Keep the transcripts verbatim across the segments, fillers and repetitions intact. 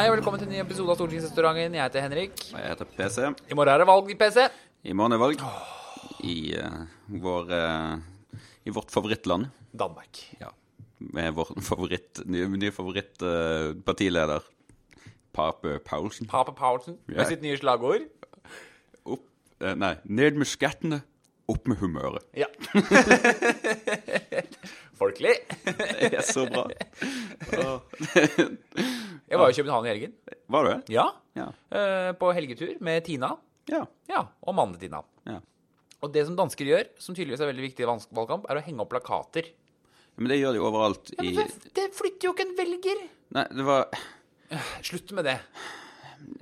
Hei og velkommen til en ny episode av Stortingsrestaurangen. Jeg heter Henrik. Og jeg heter P C. I morgen er det valg i P C. I morgen er valg i, uh, vår, uh, i vårt favorittland. Danmark. Ja, med vår favoritt, ny, ny favoritt uh, partileder, Pape Poulsen. Pape Poulsen, med sitt nye slagord. Opp, uh, nei, ned med skattene, opp med humøret. Ja. Folkelig. Det er så bra. Jeg var i København i helgen. Var du det? Ja, ja. Uh, på helgetur med Tina. Ja. Ja, og mannen Tina. Ja. Og det som dansker gjør, som tydeligvis er veldig viktig i valgkamp, er å henge opp plakater. Ja, men det gjør de overalt. I... Ja, men det flytter jo ikke en velger. Nei, det var... Slutt med det.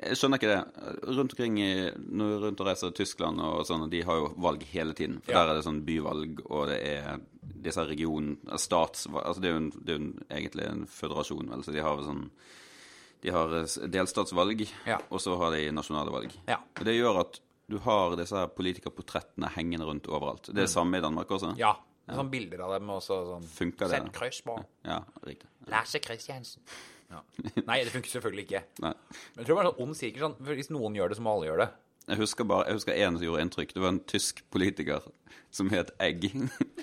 Jeg skjønner ikke det. Rundt omkring i, rundt og reiser Tyskland og sånn, de har jo valg hele tiden. For ja. Der er det sånn byvalg, og det er disse regionene, statsvalg, altså det er jo, en, det er jo en, egentlig en føderasjon, vel, så de har sånn, de har delstatsvalg, ja. Og så har de nasjonale valg. Ja. Og det gjør at du har disse politikerportrettene hengende rundt overalt. Det er det samme i Danmark også? Ja. Ja. Sånn bilder av dem også. Sånn, funker det? Send kryss på. Ja, riktig. Ja. Lasse Kristian Jensen. Ja. Nei, det funker selvfølgelig ikke. Nei. Men jeg tror det var en sånn ond sirkel, sånn, hvis noen gjør det, så må alle gjøre det. Jeg husker bare, jeg husker en som gjorde inntrykk. Det var en tysk politiker som het Egg.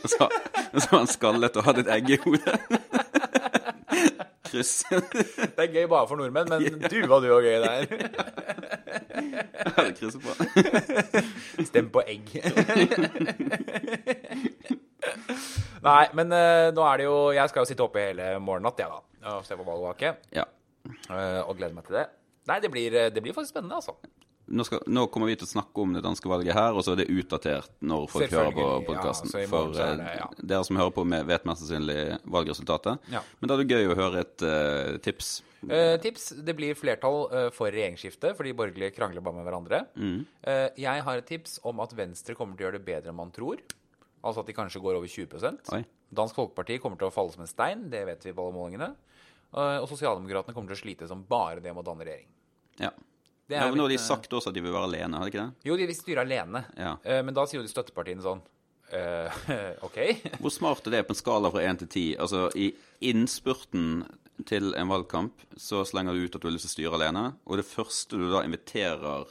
Så, så var han skallet og hadde et egg i hodet. Kryss. Det er gøy bare for nordmenn, men du var du og gøy der. Jeg hadde krysset på. Stem på egg. Nei, men uh, nå er det jo, jeg skal jo sitte oppe hele morgennatt, jeg da, og se på valgvake. Ja. Uh, og gleder meg til det. Nei, det blir, det blir faktisk spennende, altså. Nå, skal, nå kommer vi til å snakke om det danske valget her, og så er det utdatert når folk hører på podcasten. Ja, for det, ja. Dere som hører på med, vet mest sannsynlig valgresultatet. Ja. Men da er det gøy å høre et uh, tips. Uh, tips, det blir flertall uh, for regjeringsskiftet, fordi borgerlige krangler bare med hverandre. Mm. Uh, jeg har et tips om at Venstre kommer til å gjøre det bedre enn man tror. Altså at de kanskje går over tjue prosent. Oi. Dansk Folkeparti kommer til å falle som en stein, det vet vi på alle målingene. Uh, og Sosialdemokraterne kommer til å slite som bare det med å danne regjering. Ja. Det er jo noe de sagt også at de vil være alene, har de ikke det? Jo, de vil styre alene. Ja. Uh, men da sier jo de støttepartiene sånn, uh, ok. Hvor smart er det på en skala fra én til ti? Altså i innspurten til en valgkamp så slenger du ut at du vil styre alene, og det første du da inviterer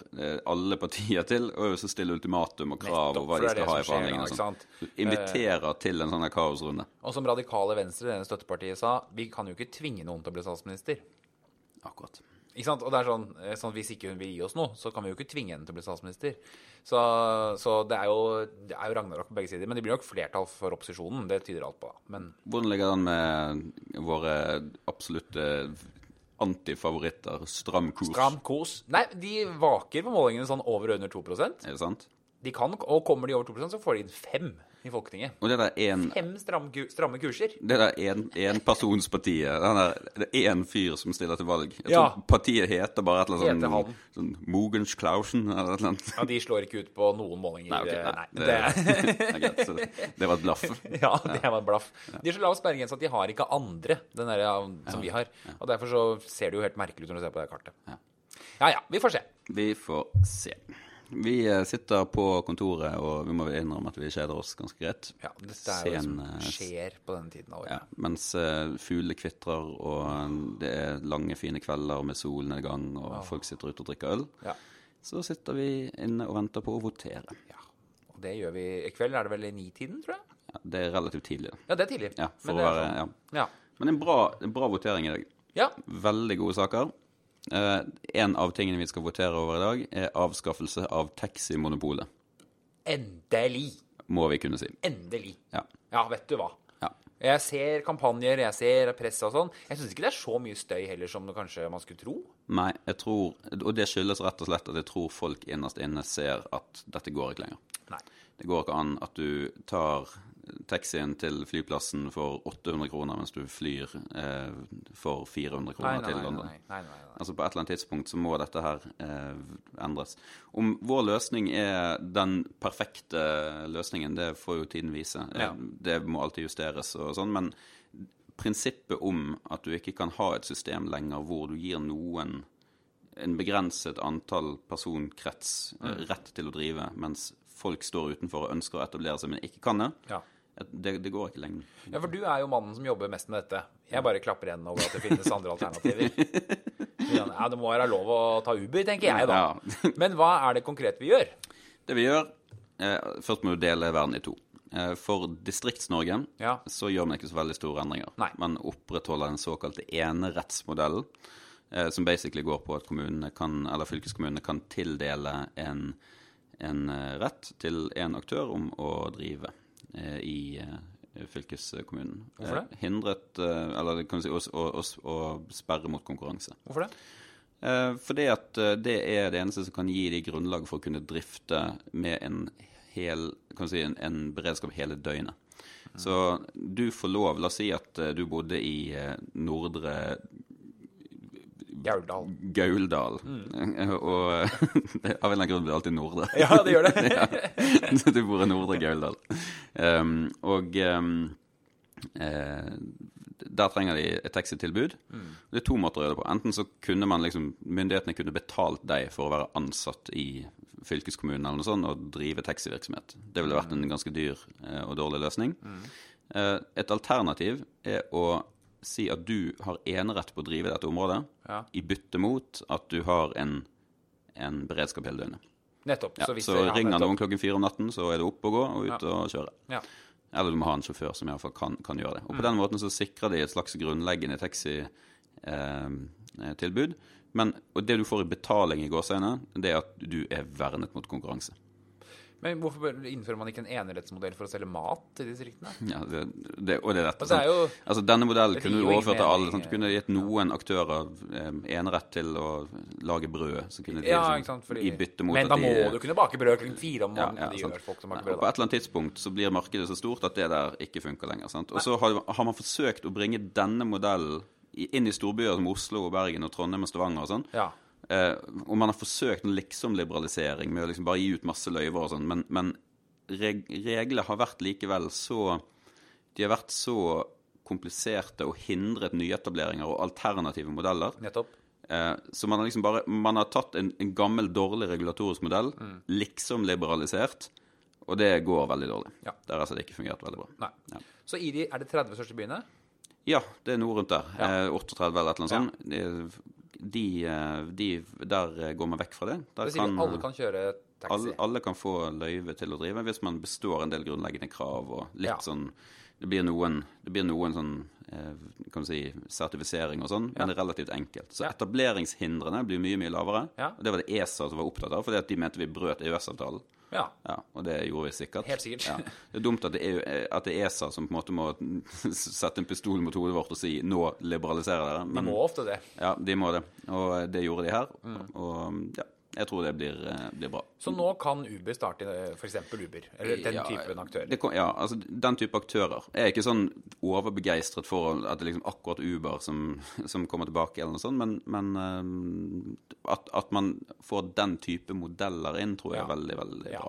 alle partier til, og så stiller ultimatum og krav og hva de skal ha i forhandlingene. Du inviterer uh, til en sånn kaosrunde. Og som radikale Venstre, denne støttepartiet, sa, vi kan jo ikke tvinge noen til å bli statsminister. Akkurat. Ikke sant? Og det er sånn, sånn hvis ikke hun vil gi oss noe, så kan vi jo ikke tvinge henne til å bli statsminister. Så, så det, er jo, det er jo ragnarok på begge sider, men det blir nok flertall for opposisjonen, det tyder alt på. Men hvordan ligger den med våre absolutte antifavoritter, Stram Kurs? Stram Kurs? Nei, de vaker på målingene sånn over og under to prosent. Er det sant? De kan, og kommer de over to prosent, så får de inn fem i Folketinget. Og det der en, Fem stram, stramme kurser. Det der en, en personspartiet, den der, det er en fyr som stiller til valg. Jeg tror ja. Partiet heter bare et eller annet sånn, sånn Mogens Clausen eller et eller annet. Ja, de slår ikke ut på noen målinger. Nei, okay, nei, nei. Det, det, okay, det var et blaff. Ja, det var et blaff. De er så lav sperregrense at de har ikke andre, den der som ja, vi har. Ja. Og derfor så ser det jo helt merkelig ut når du ser på det kartet. Ja. ja, ja, vi får se. Vi får se. Vi sitter på kontoret, og vi må innrømme at vi kjeder oss ganske greit. Ja, det er jo det som skjer på denne tiden av året. Ja, mens fugle kvittrer, og det er lange, fine kvelder med solnedgang, og ja. Folk sitter ute og drikker øl, ja. Så sitter vi inne og venter på å votere. Ja, og det gjør vi. I kveld er det vel i ni-tiden, tror jeg? Ja, det er relativt tidlig. Ja, det er tidlig. Ja, for å være, ja. Ja. Men en bra, en bra votering i dag. Ja. Veldig gode saker. Uh, en av tingene vi skal votere over i dag er avskaffelse av taximonopolet. Endelig! Må vi kunne si. Endelig. Ja, ja vet du hva? Ja. Jeg ser kampanjer, jeg ser presse og sånn. Jeg synes ikke det er så mye støy heller som det kanskje man skulle tro. Nei, jeg tror, og det skyldes rett og slett at jeg tror folk innerst inne ser at dette går ikke lenger. Nei. Det går ikke an at du tar taxien til flyplassen for åtte hundre kroner, mens du flyr eh, for fire hundre kroner nei, nei, til London. Nei, nei, nei, nei. Altså på et eller annet tidspunkt så må dette her eh, endres. Om vår løsning er den perfekte løsningen, det får jo tiden vise. Ja. Det må alltid justeres og sånn, men prinsippet om at du ikke kan ha et system lenger hvor du gir noen en begrenset antall personkrets eh, rett til å drive, mens folk står utenfor og ønsker å etablere seg, men ikke kan det. Ja. Det, det går ikke lenger. Ja, for du er jo mannen som jobber mest med dette. Jeg bare klapper igjen over at det finnes andre alternativer. Ja, det må være lov å ta Uber, tenker jeg da. Ja. Men hva er det konkret vi gjør? Det vi gjør, eh, først må vi dele verden i to. Eh, for distrikts-Norge ja. Så gjør man ikke så veldig store endringer. Nei. Man opprettholder den såkalte enerettsmodellen, eh, som basically går på at kommunene kan, eller fylkeskommunene kan tildele en, en rett til en aktør om å drive eh, i eh, fylkeskommunen. Hvorfor det? Hindret, eller kan vi si, å, å, å sperre mot konkurranse. Hvorfor det? Fordi at det er det eneste som kan gi de grunnlag for å kunne drifte med en, hel, kan vi si, en, en beredskap hele døgnet. Mm. Så du får lov, la oss si at du bodde i nordre Gauldal. Gauldal. Mm. Og av en eller annen grunn blir det alltid nordre. Ja, det gjør det. ja. Du bor i nordre Gauldal. Um, og um, eh, der trenger de et taxitilbud. Mm. Det er to måter å gjøre det på. Enten så kunne man liksom, myndighetene kunne betalt deg for å være ansatt i fylkeskommunen eller noe sånt, og drive taxivirksomhet. Det ville vært en ganske dyr eh, og dårlig løsning. Mm. Eh, et alternativ er å si at du har enerett på å drive dette området, ja. I bytte mot at du har en, en beredskap hele døgnet. Nettopp. Ja, så hvis så det, ja, ringer nettopp. Noen klokken fire om natten, så er det opp og gå og ut ja. Og kjøre. Ja. Eller du må ha en sjåfør som i alle fall kan, kan gjøre det. Og på mm. den måten så sikrer de et slags grunnleggende taxi-tilbud. Eh, Men og det du får i betaling i gårsene, det er at du er vernet mot konkurranse. Men hvorfor innfører man ikke en enerettsmodell for å selge mat til distriktene? Ja, det, det, og det er dette. Altså, det er jo, altså, denne modellen kunne du overført til alle. Sånn, du kunne gitt noen aktører um, enerett til å lage brød. Så kunne de, ja, ikke sant? Fordi, i bytte mot men da må de, du kunne bake brød klokken fire om morgenen. Ja, ja, de gjør folk som baker brød. Og på et eller annet tidspunkt så blir markedet så stort at det der ikke funker lenger. Sant? Og så har, har man forsøkt å bringe denne modellen inn i storbyer som Oslo, Bergen og Trondheim og Stavanger og sånn. Ja. Eh, og man har forsøkt en liksom liberalisering med å liksom bare gi ut masse løyver og sånn, men, men reg- regler har vært likevel så de har vært så kompliserte og hindret nyetableringer og alternative modeller. Nettopp. Eh, så man har liksom bare man har tatt en, en gammel dårlig regulatorisk modell, mm. liksom liberalisert, og det går veldig dårlig. Ja. Der har altså det ikke fungert veldig bra. Nei. Ja. Så i de, er det tretti største byene? Ja, det er noe rundt der. Ja. Eh, trettioåtte eller et eller annet sånt. Ja. Det, De, de, der går man vekk fra det. Der det sier kan, alle kan kjøre taxi? Alle, alle kan få løyve til å drive hvis man består en del grunnleggende krav og litt ja. Sånn, det blir noen, det blir noen sånn, kan du si, sertifisering og sånn, ja. Men det er relativt enkelt. Så ja. Etableringshindrene blir mye, mye lavere. Ja. Og det var det E S A som var opptatt av, fordi at de mente vi brøt E U S-avtalen. Ja. Ja, og det gjorde vi sikkert. Helt sikkert. Ja. Det er dumt at det er, at det er E S A som på en måte må sette en pistol mot hodet vårt og si, nå liberaliserer dere. Men, de må ofte det. Ja, de må det. Og det gjorde de her. Mm. Og ja, jeg tror det blir, blir bra. Så nå kan Uber starte, for eksempel Uber, eller den ja, typen aktører? Kan, ja, altså den type aktører. Jeg er ikke sånn overbegeistret for at det liksom akkurat Uber som, som kommer tilbake eller noe sånt, men, men at, at man får den type modeller inn, tror jeg er ja. veldig, veldig ja. bra.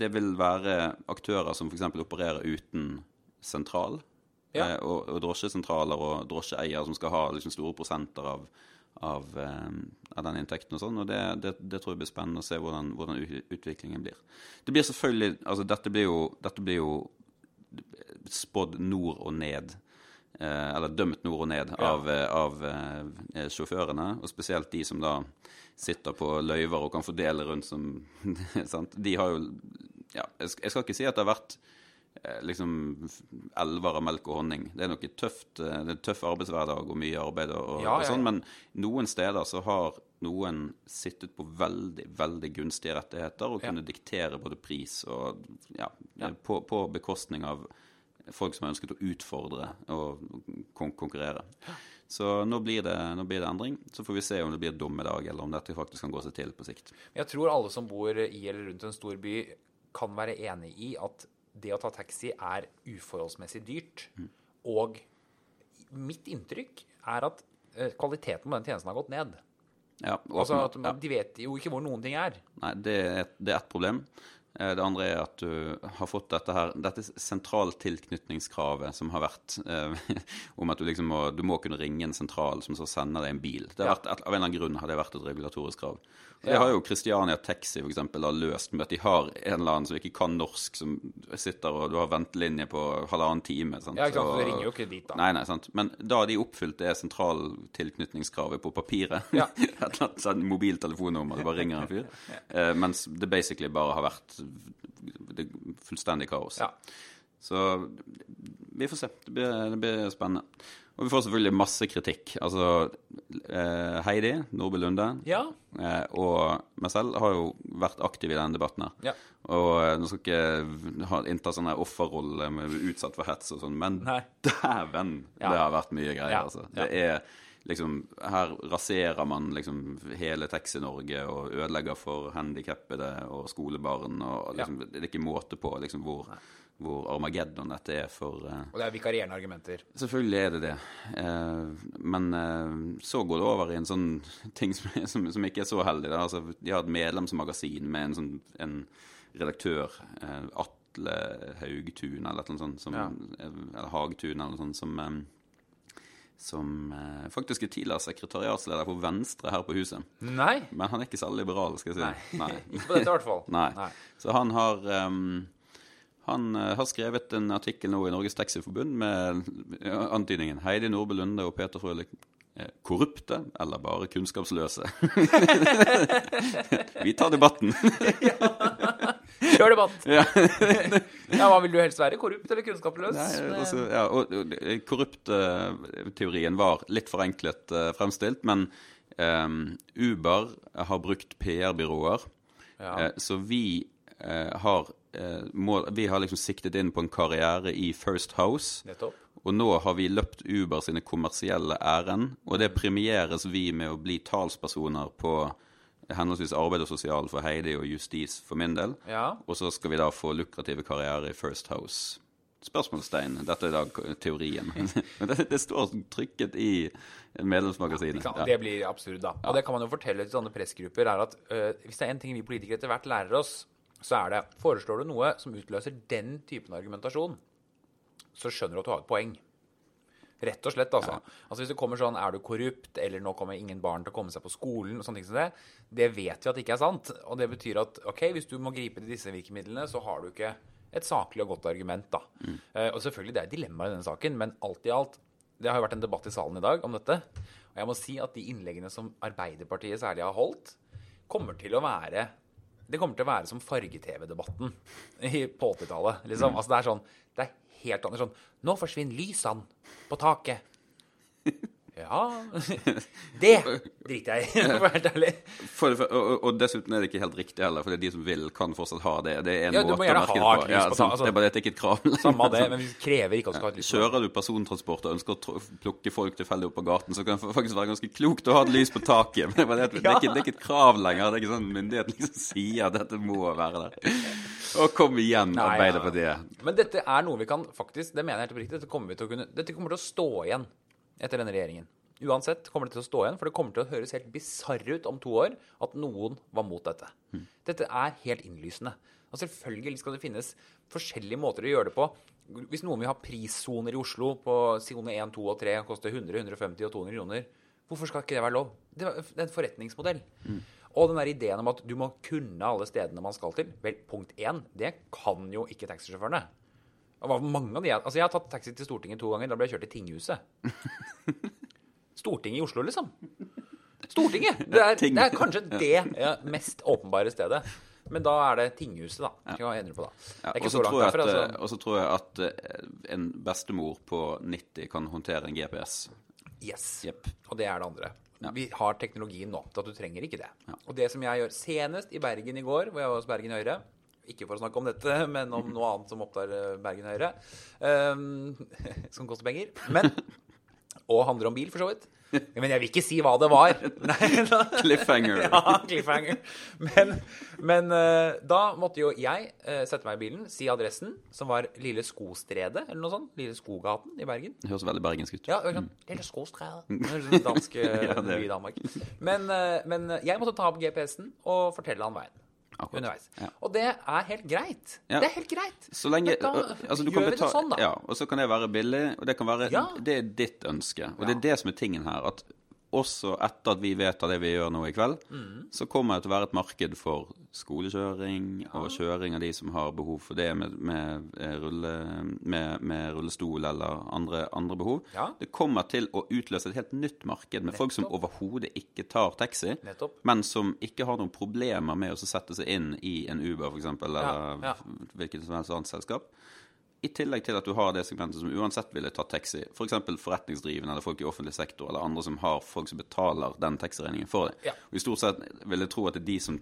Det vil være aktører som for eksempel opererer uten sentral, ja. og, og drosjesentraler og drosjeeier som skal ha liksom store prosenter av Av, av den inntekten og sånn, og det, det, det tror jeg blir spennende å se hvordan, hvordan utviklingen blir. Det blir selvfølgelig, altså dette blir jo, dette blir jo spådd nord og ned, eh, eller dømt nord og ned av, ja. av, av eh, sjåførene, og spesielt de som da sitter på løyver og kan fordele rundt som, sant? De har jo, ja, jeg skal, jeg skal ikke si at det har vært liksom elver av melk og honning. Det er nok et tøft, det er en tøff arbeidshverdag og mye arbeid og, ja, ja, ja. og sånn, men noen steder så har noen sittet på veldig, veldig gunstige rettigheter og ja. kunne diktere både pris og ja, ja. På, på bekostning av folk som har ønsket å utfordre og kon- konkurrere. Så nå blir, det, nå blir det endring. Så får vi se om det blir dommedag eller om dette faktisk kan gå seg til på sikt. Jeg tror alle som bor i eller rundt en stor by kan være enige i at det å ta taxi er uforholdsmessig dyrt, mm. og mitt inntrykk er at kvaliteten på den tjenesten har gått ned. Ja, altså at man, ja. De vet jo ikke hvor noen ting er. Nei, det er, det er et problem. Det andre er at du har fått dette her, dette sentraltilknytningskravet som har vært eh, om at du liksom må, du må kunne ringe en sentral som så sender deg en bil. Det har ja. vært, av en eller annen grunn har det vært et regulatorisk krav. Det har jo Kristiania Taxi for eksempel har løst med at de har en eller annen som ikke kan norsk, som sitter og du har ventelinje på halvannen time. Sant? Ja, klart, det ringer jo ikke dit da. Nei, nei, sant. Men da de oppfylte det sentraltilknytningskravet på papiret, ja. Et eller annet sånn mobiltelefonnummer, det bare ringer en fyr, eh, mens det basically bare har vært det fullstendig kaos. Ja. Så vi får se, det blir, det blir spennende. Og vi får selvfølgelig masse kritikk. Altså, eh, Heidi Nordby Lunde ja. eh, og meg selv har jo vært aktiv i denne debatten her. Ja. Og nå skal ikke ha innta sånne offerrolle med utsatt for hets og sånn, men Nei. Dæven, ja. Det har vært mye greier. Ja. Altså. Det er liksom, her raserer man liksom hele Taxi-Norge og ødelegger for handikappede og skolebarn, og liksom, ja. Det er ikke måte på liksom, hvor... hvor Armageddon dette er for... Uh, og det er vikarierende argumenter. Selvfølgelig er det det. Uh, men uh, så går det over i en sånn ting som, som, som ikke er så heldig. Altså, de har et medlemsmagasin med en, sånn, en redaktør, uh, Atle Haugtun eller noe sånt, som, ja. Eller Hagtun eller noe sånt, som, um, som uh, faktisk er tidligere sekretariatsleder for Venstre her på huset. Nei! Men han er ikke så liberal, skal jeg si. Nei, ikke på dette i hvert fall. Nei. Nei. Så han har... Um, Han har skrevet en artikkel nå i Norges Taxiförbund med antydningen Heidi Nordby Lunde og Peter Frölich korrupte eller bare kunnskapsløse. Vi tar debatten. Kjør debatt. Ja. Ja, hva vil du helst være? Korrupt eller kunnskapsløs? Nei, altså, ja, og korrupt-teorien var litt forenklet fremstilt, men um, Uber har brukt P R-byråer, ja. Så vi uh, har Må, vi har liksom siktet inn på en karriere i First House. Nettopp. Og nå har vi løpt Uber sine kommersielle æren, og det premieres vi med å bli talspersoner på henholdsvis arbeid og sosial for Heidi og justis for min del, ja. Og så skal vi da få lukrative karriere i First House. Spørsmålstein, dette er da teorien. Men det, det står trykket i medlemsmagasinet. Ja, det blir absurd da. Og det kan man jo fortelle til sånne pressgrupper, er at øh, hvis det er en ting vi politikere etter hvert lærer oss, så er det, foreslår du noe som utløser den typen argumentasjon, så skjønner du at du har et poeng. Rett og slett, altså. Ja. Altså hvis det kommer sånn, er du korrupt, eller nå kommer ingen barn til å komme seg på skolen, og sånne ting som det, det vet vi at det ikke er sant. Og det betyr at, ok, hvis du må gripe til disse virkemidlene, så har du ikke et saklig og godt argument, da. Mm. Uh, og selvfølgelig, det er et dilemma i denne saken, men alt i alt, det har jo vært en debatt i salen i dag om dette. Og jeg må si at de innleggene som Arbeiderpartiet særlig har holdt, kommer til å være... Det kommer til å være som farge-tv-debatten på åttitallet, liksom. Altså, det er sånn, det er helt annet. Sånn, nå forsvinner lysene på taket. Ja, det driter jeg i, for å være helt ærlig. For, for, og, og dessuten er det ikke helt riktig heller, for det er de som vil, kan fortsatt ha det. Det er en ja, måte å merke det på. Ja, sant, det er bare det er ikke et krav. Samme det, men vi krever ikke at du skal ha et lys. Kjører du persontransport og ønsker å plukke folk tilfeldig opp på gaten, så kan det faktisk være ganske klokt å ha et lys på taket. Men det er, det er, ikke, det er ikke et krav lenger. Det er ikke sånn myndigheten liksom sier at dette må være der. Og kom igjen, Nei, Arbeiderpartiet. Ja. Men dette er noe vi kan faktisk, det mener jeg helt oppriktig, dette kommer vi til å kunne, dette kommer til å stå igjen. Etter denne regjeringen. Uansett kommer det til å stå igjen, for det kommer til å høres helt bizarre ut om to år at noen var mot dette. Mm. Dette er helt innlysende. Og selvfølgelig skal det finnes forskjellige måter å gjøre det på. Hvis noen vil ha prissoner i Oslo på zone én, to og tre, koster hundre, hundre og femti og to hundre kroner, hvorfor skal ikke det være lov? Det er en forretningsmodell. Mm. Og den der ideen om at du må kunne alle stedene man skal til, vel, punkt én, det kan jo ikke taxisjåførene. Mange av de, altså jeg har tatt taxi til Stortinget to ganger, da ble jeg kjørt til Tinghuset. Stortinget i Oslo, liksom. Stortinget! Det er, det er kanskje det mest åpenbare stedet. Men da er det Tinghuset, da. Det skal jeg endre på, da. Det er ikke så langt derfor, altså. Og så tror jeg at en bestemor på nitti kan håndtere en G P S. Yes, yep. Og det er det andre. Ja. Vi har teknologien nå, til at du trenger ikke det. Ja. Og det som jeg gjør senest i Bergen i går, hvor jeg var hos Bergen Høyre, ikke for å snakke om dette, men om noe annet som opptar Bergen Høyre, um, som koster penger, men, og handler om bil for så vidt. Men jeg vil ikke si hva det var. Nei, da, cliffhanger. Ja, cliffhanger. Men, men uh, da måtte jo jeg uh, sette meg i bilen, si adressen, som var Lille Skostredet, eller noe sånt, Lille Skogaten i Bergen. Det høres veldig bergensk ut. Ja, sånn, Lille Skostredet. Det høres sånn dansk ja, by i Danmark. Men, uh, men jeg måtte ta opp G P S-en og fortelle han veien. Underveis. Ja. Og det er helt greit. Ja. Det er helt greit. Så lenge, da, altså, du gjør vi det sånn da. Ja, og så kan det være billig, og det kan være, ja. Det er ditt ønske. Og ja. Det er det som er tingen her, at også etter at vi vet av det vi gjør nå i kveld, mm. så kommer det til å være et marked for skolekjøring og kjøring av de som har behov for det med, med, rulle, med, med rullestol eller andre, andre behov. Ja. Det kommer til å utløse et helt nytt marked med Nettopp. Folk som overhodet ikke tar taxi, Nettopp. Men som ikke har noen problemer med å sette seg inn i en Uber for eksempel, eller ja. Ja. Hvilket som helst annet selskap. I tillegg til at du har det segmentet som uansett ville ta taxi, for eksempel forretningsdrivende eller folk i offentlig sektor, eller andre som har folk som betaler den taxiregningen for det. Ja. Og i stort sett vil jeg tro at det er de som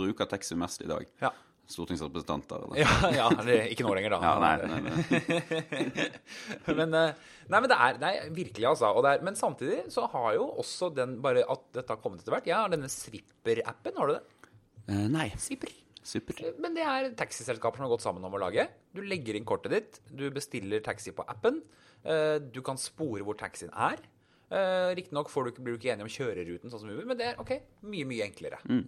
bruker taxi mest i dag. Ja. Stortingsrepresentanter, eller? Ja, ja, det er ikke noe lenger da. Ja, nei, nei, nei. men, nei, men det er, nei, virkelig altså, og det er, men samtidig så har jo også den, bare at dette har kommet etter hvert, ja, denne Swipper-appen, har du det? Eh, nei. Swipper. Super. Men det er taxiselskaper som har gått sammen om å lage. Du legger inn kortet ditt, du bestiller taxi på appen, du kan spore hvor taxien er. Riktig nok får du ikke, blir du ikke enig om kjøreruten, sånn som Uber, men det er okay, mye, mye enklere. Mm.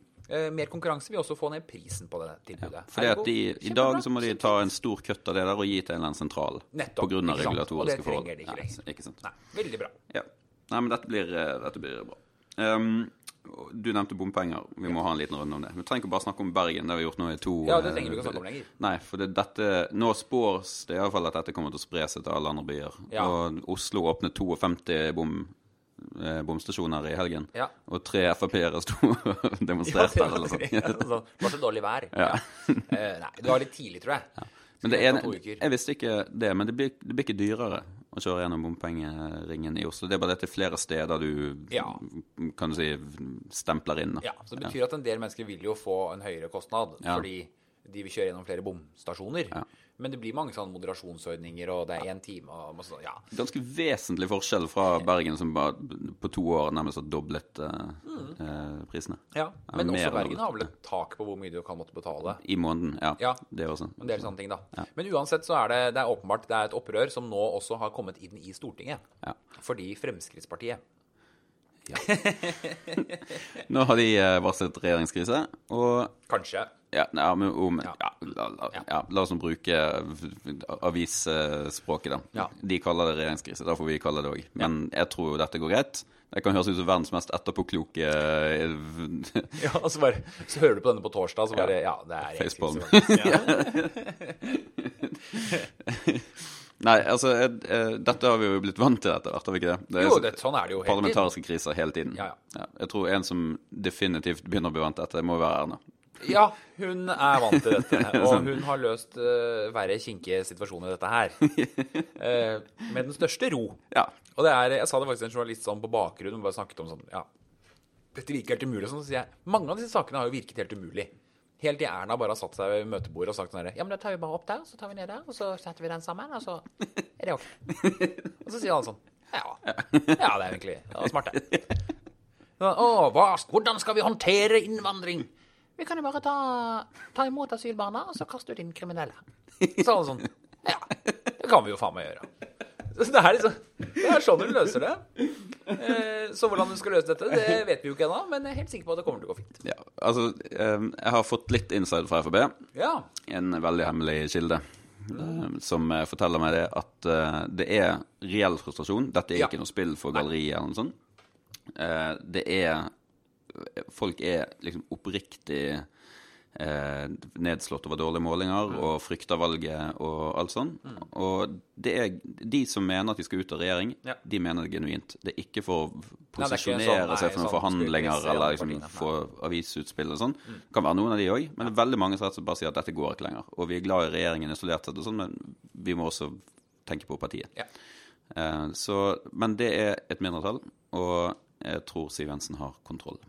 Mer konkurranse vil også få ned prisen på det tilbudet. Ja, fordi at de, i dag så må de ta en stor køtt av det der og gi til en eller annen sentral Nettopp, på grunn av regulatoriske forhold. Og det trenger de ikke. Ja, ikke sant. Nei, veldig bra. Ja. Nei, men dette blir, dette blir bra. Um, Du nevnte bompenger. Vi må ha en liten runde om det. Vi trenger ikke bare snakke om Bergen, det har vi gjort nå i to... Ja, det trenger vi ikke snakke om lenger. Nei, for det, dette... Nå spårs det i hvert fall at dette kommer til å spre seg til alle andre byer. Ja. Og Oslo åpnet femtito bom, eh, bomstasjoner i helgen. Ja. Og tre F R P-ere stod og demonstrerte ja, eller sånt. Ja, det var så dårlig vær. Ja. Ja. Eh, nei, det var litt tidlig, tror jeg. Ja. Men det er, jeg visste ikke det, men det blir, det blir ikke dyrere å kjøre gjennom bompengeringen i Oslo. Det er bare det til flere steder du ja. Kan du si, stempler inn. Da. Ja, så det betyr ja. At en del mennesker vil jo få en høyere kostnad, ja. Fordi de vil kjøre gjennom flere bomstasjoner. Ja. Men det blir mange sånne moderasjonsordninger, og det er en time. Og masse, ja. Ganske vesentlig forskjell fra Bergen, som bare på to år nærmest har doblet eh, mm. prisene. Ja, men ja, også Bergen har vel et tak på hvor mye du kan måtte betale. I måneden, ja. Ja. Det også. En del sånne ting da. Ja. Men uansett så er det, det er åpenbart det er et opprør som nå også har kommet inn i Stortinget. Ja. Fordi Fremskrittspartiet. Ja. Nå har de varslet regjeringskrise, og kanskje. Ja, nei, men om ja, la, la, ja, la oss bruke avisspråket da. Ja. De kaller det regjeringskrise, da får vi kalle det også. Men jeg tror dette går greit. Det kan høres ut som verdens mest etterpåkloke ja, og så bare så hører du på denne på torsdag, så bare ja, det er regjeringskrise. Ja. Nei, altså, dette har vi jo blitt vant til etter hvert, har vi ikke det? Det er, jo, det, sånn er det jo hele tiden. Parlamentariske kriser hele tiden. Ja, ja. Ja, jeg tror en som definitivt begynner å bli vant til dette, må være Erna. Ja, hun er vant til dette, og hun har løst uh, verre kinkige situasjoner i dette her. Uh, med den største ro. Ja. Og det er, jeg sa det faktisk en journalist sånn på bakgrunn, hun bare snakket om sånn, ja, dette virker helt umulig, sånn, så sier jeg, mange av disse sakene har jo virket helt umulig. Helt til Erna bare har satt seg ved møtebordet og sagt sånn her, ja, men da tar vi bare opp der, så tar vi ned der, og så setter vi den sammen, og så er det ok. Og så sier han sånn, ja, ja, det er egentlig det var smart det. Åh, hva, hvordan skal vi håndtere innvandring? Vi kan jo bare ta, ta imot asylbarna, og så kaste ut inn kriminelle. Så han sånn, ja, det kan vi jo faen meg gjøre. Så det er, liksom, det er sånn hun løser det. Så hvordan hun skal løse dette, det vet vi jo ikke ennå, men jeg er helt sikker på at det kommer til å gå fint. Ja, altså, jeg har fått litt insight fra F R B, ja. En veldig hemmelig kilde, mm. som forteller meg det at det er reell frustrasjon. Dette er ja. Ikke noe spill for gallerier eller noe sånt. Det er, folk er liksom oppriktig Eh, nedslått over dårlige målinger mm. og frykter valget og alt sånt mm. og det er de som mener at de skal ut av regjering ja. De mener det genuint det er ikke for å posisjonere seg for noen forhandlinger se, eller liksom, for avisutspill eller sånt mm. det kan være noen av de også men det er veldig mange som bare sier at dette går ikke lenger og vi er glad i regjeringen isolert sett og sånt men vi må også tenke på partiet ja. eh, så, men det er et mindretall og jeg tror Siv Jensen har kontroll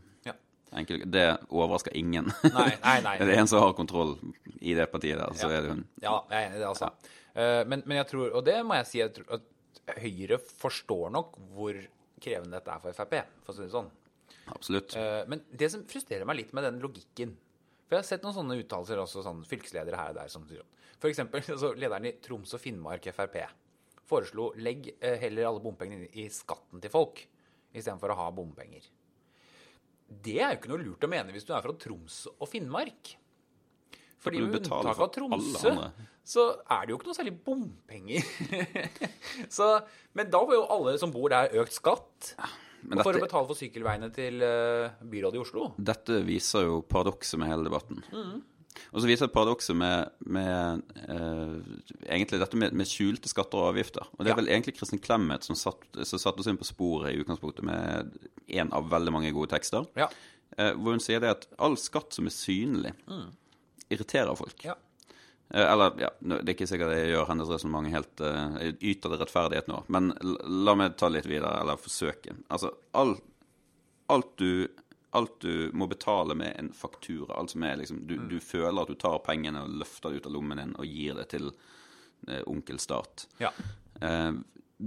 Enkel, det overrasker ingen. Nei, nei, nei. Det er en som har kontroll i det partiet der, så ja. Er det hun. Ja, jeg er enig i det, altså. Ja. Men, men jeg tror, og det må jeg si, jeg tror at Høyre forstår nok hvor krevende dette er for F R P, for å si det sånn. Absolutt. Men det som frustrerer meg litt med den logikken, for jeg har sett noen sånne uttalelser også, sånne fylkesledere her og der, som sier for eksempel, altså, lederen i Troms og Finnmark, F R P, foreslo, legg heller alle bompengene i skatten til folk, i stedet for å ha bompenger. Det er jo ikke noe lurt å mene hvis du er fra Troms og Finnmark. Fordi med unntak av Tromsø, så er det jo ikke noe særlig bompenger. så, men da får jo alle som bor der økt skatt. Men og for dette, å betale for sykkelveiene til byrådet i Oslo. Dette viser jo paradokset med hele debatten. Mm. Og så viser paradokset med, med eh, egentlig dette med, med skjulte skatter og avgifter. Og det er ja. vel egentlig Kristin Klemmet som satt, som satt oss inn på sporet i utgangspunktet med en av veldig mange gode tekster. Ja. Eh, hvor hun sier det at all skatt som er synlig mm. irriterer folk. Ja. Eller, ja, det er ikke sikkert jeg gjør hennes resonnement helt uh, yter det rettferdighet nå, men la meg ta litt videre, eller forsøke. Altså, all, alt, du, alt du må betale med en faktura, alt som er liksom, du, mm. du føler at du tar pengene og løfter det ut av lommen din og gir det til uh, onkel stat. Ja. Uh,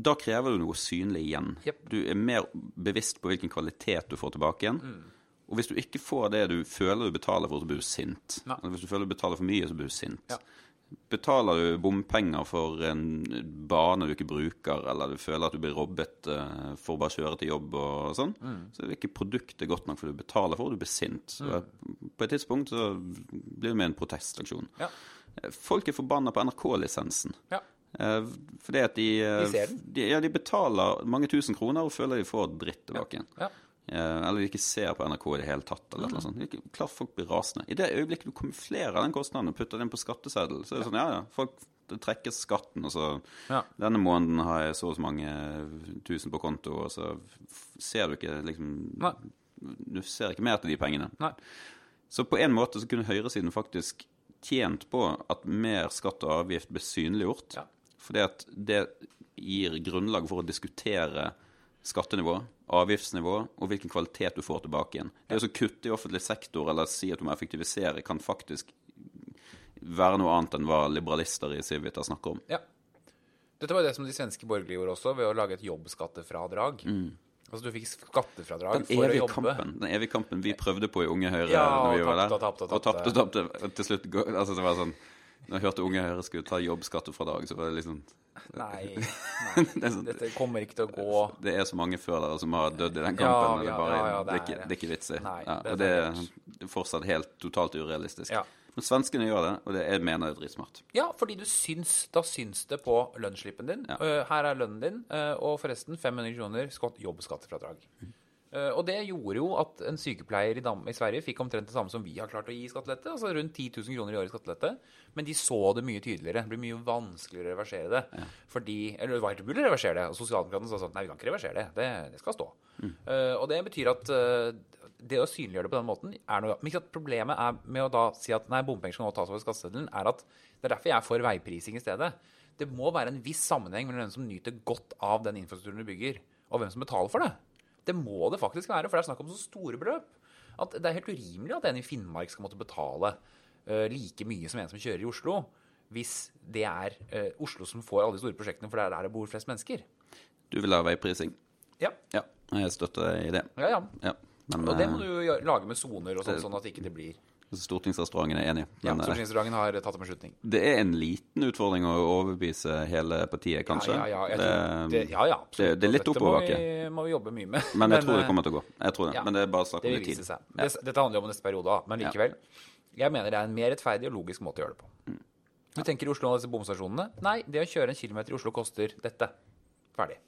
da krever du noe synlig igjen. Yep. Du er mer bevisst på hvilken kvalitet du får tilbake igjen, mm. Og hvis du ikke får det du føler du betaler for, så blir du sint. Nei. Hvis du føler du betaler for mye, så blir du sint. Ja. Betaler du bompenger for en bane du ikke bruker, eller du føler at du blir robbet for å bare kjøre til jobb og sånn, mm. så er ikke produktet godt nok for det du betaler for, du blir sint. Så mm. på et tidspunkt så blir det med en protestaksjon. Ja. Folk er forbannet på N R K-lisensen. Ja. Fordi at de... De ser den. De, ja, de betaler mange tusen kroner og føler de får dritt tilbake igjen. Ja, ja. Eller ikke ser på N R K i det hele tatt, eller noe sånt. Det er ikke, klart folk blir rasende. I det øyeblikket du kamuflerer den kostnaden og putter den på skatteseddel, så er det sånn, ja, ja, folk trekker skatten, og så ja. Denne måneden har jeg så og så mange tusen på konto, og så ser du ikke, liksom, Nei. Du ser ikke mer til de pengene. Nei. Så på en måte så kunne høyresiden faktisk tjent på at mer skatt og avgift ble synliggjort, ja. Fordi at det gir grunnlag for å diskutere skattenivå, avgiftsnivå og hvilken kvalitet du får tilbake igjen. Det å kutte i offentlig sektor eller si at du må effektivisere kan faktisk være noe annet enn hva liberalister i Civita snakker om. Ja. Dette var det som de svenske borgerlige gjorde også, ved å lage et jobbskattefradrag. Mm. Altså du fikk skattefradrag for å jobbe. Kampen, den evige kampen vi prøvde på i Unge Høyre ja, når vi var der. Og tapte, og tapte, og tapte. Og tapte. Til slutt, altså det var sånn, når jeg hørte Unge Høyre skulle ta jobbskattefradrag, så var det liksom... Nei, nei. Det sånn, dette kommer ikke til å gå. Det er så mange følere som har dødd i den kampen, ja, ja, bare, ja, ja, det, er ikke, det er ikke vitsig. Nei, ja, det, og det er fortsatt helt totalt urealistisk. Ja. Men svenskene gjør det, og det er, mener jeg er dritsmart. Ja, fordi du syns, da syns det på lønnsslippen din. Ja. Uh, her er lønnen din, uh, og forresten fem hundre kroner skott jobbskattefradrag. Mm. Uh, og det gjorde jo at en sykepleier i, Dam- i Sverige fikk omtrent det samme som vi har klart å gi skattelette, altså rundt ti tusen kroner i år i skattelette. Men de så det mye tydeligere. Det blir mye vanskeligere å reversere det. Ja. Fordi, eller det var helt mulig å reversere det. Og sosialdemokraterne sa sånn, nei, vi kan ikke reversere det. Det, det skal stå. Mm. Uh, og det betyr at uh, det å synliggjøre det på den måten er noe... Men ikke at problemet er med å da si at nei, bompenger skal nå tas over skatteseddelen, er at det er derfor jeg er for veiprising i stedet. Det må være en viss sammenheng mellom hvem som nyter godt av den infrastrukturen du bygger, og hvem som betaler for det. Det må det faktisk være, for det er snakk om så store beløp. At det er helt urimelig at en i Finnmark skal måtte betale like mye som en som kjører i Oslo, hvis det er uh, Oslo som får alle de store prosjektene, for det er der det bor flest mennesker. Du vil ha veiprising? Ja. Ja, jeg støtter deg i det. Ja, ja. ja men, og det må du jo lage med zoner og sånn, sånn at ikke det blir... Stortingsrestaurangen er enig. Ja, Stortingsrestaurangen har tatt en beslutning. Det er en liten utfordring å overbevise hele partiet, kanskje. Ja, ja, ja. Det, det, ja, ja det, det er litt oppoverbakke. Dette må vi, må vi jobbe mye med. Men jeg men, tror det kommer til å gå. Jeg tror det. Ja, men det er bare snakk om det tid. Seg. Ja. Dette handler om neste periode, men likevel. Jeg mener det er en mer rettferdig og logisk måte å gjøre det på. Mm. Ja. Du tenker i Oslo og disse bomstasjonene? Nei, det å kjøre en kilometer i Oslo koster dette. Ferdig.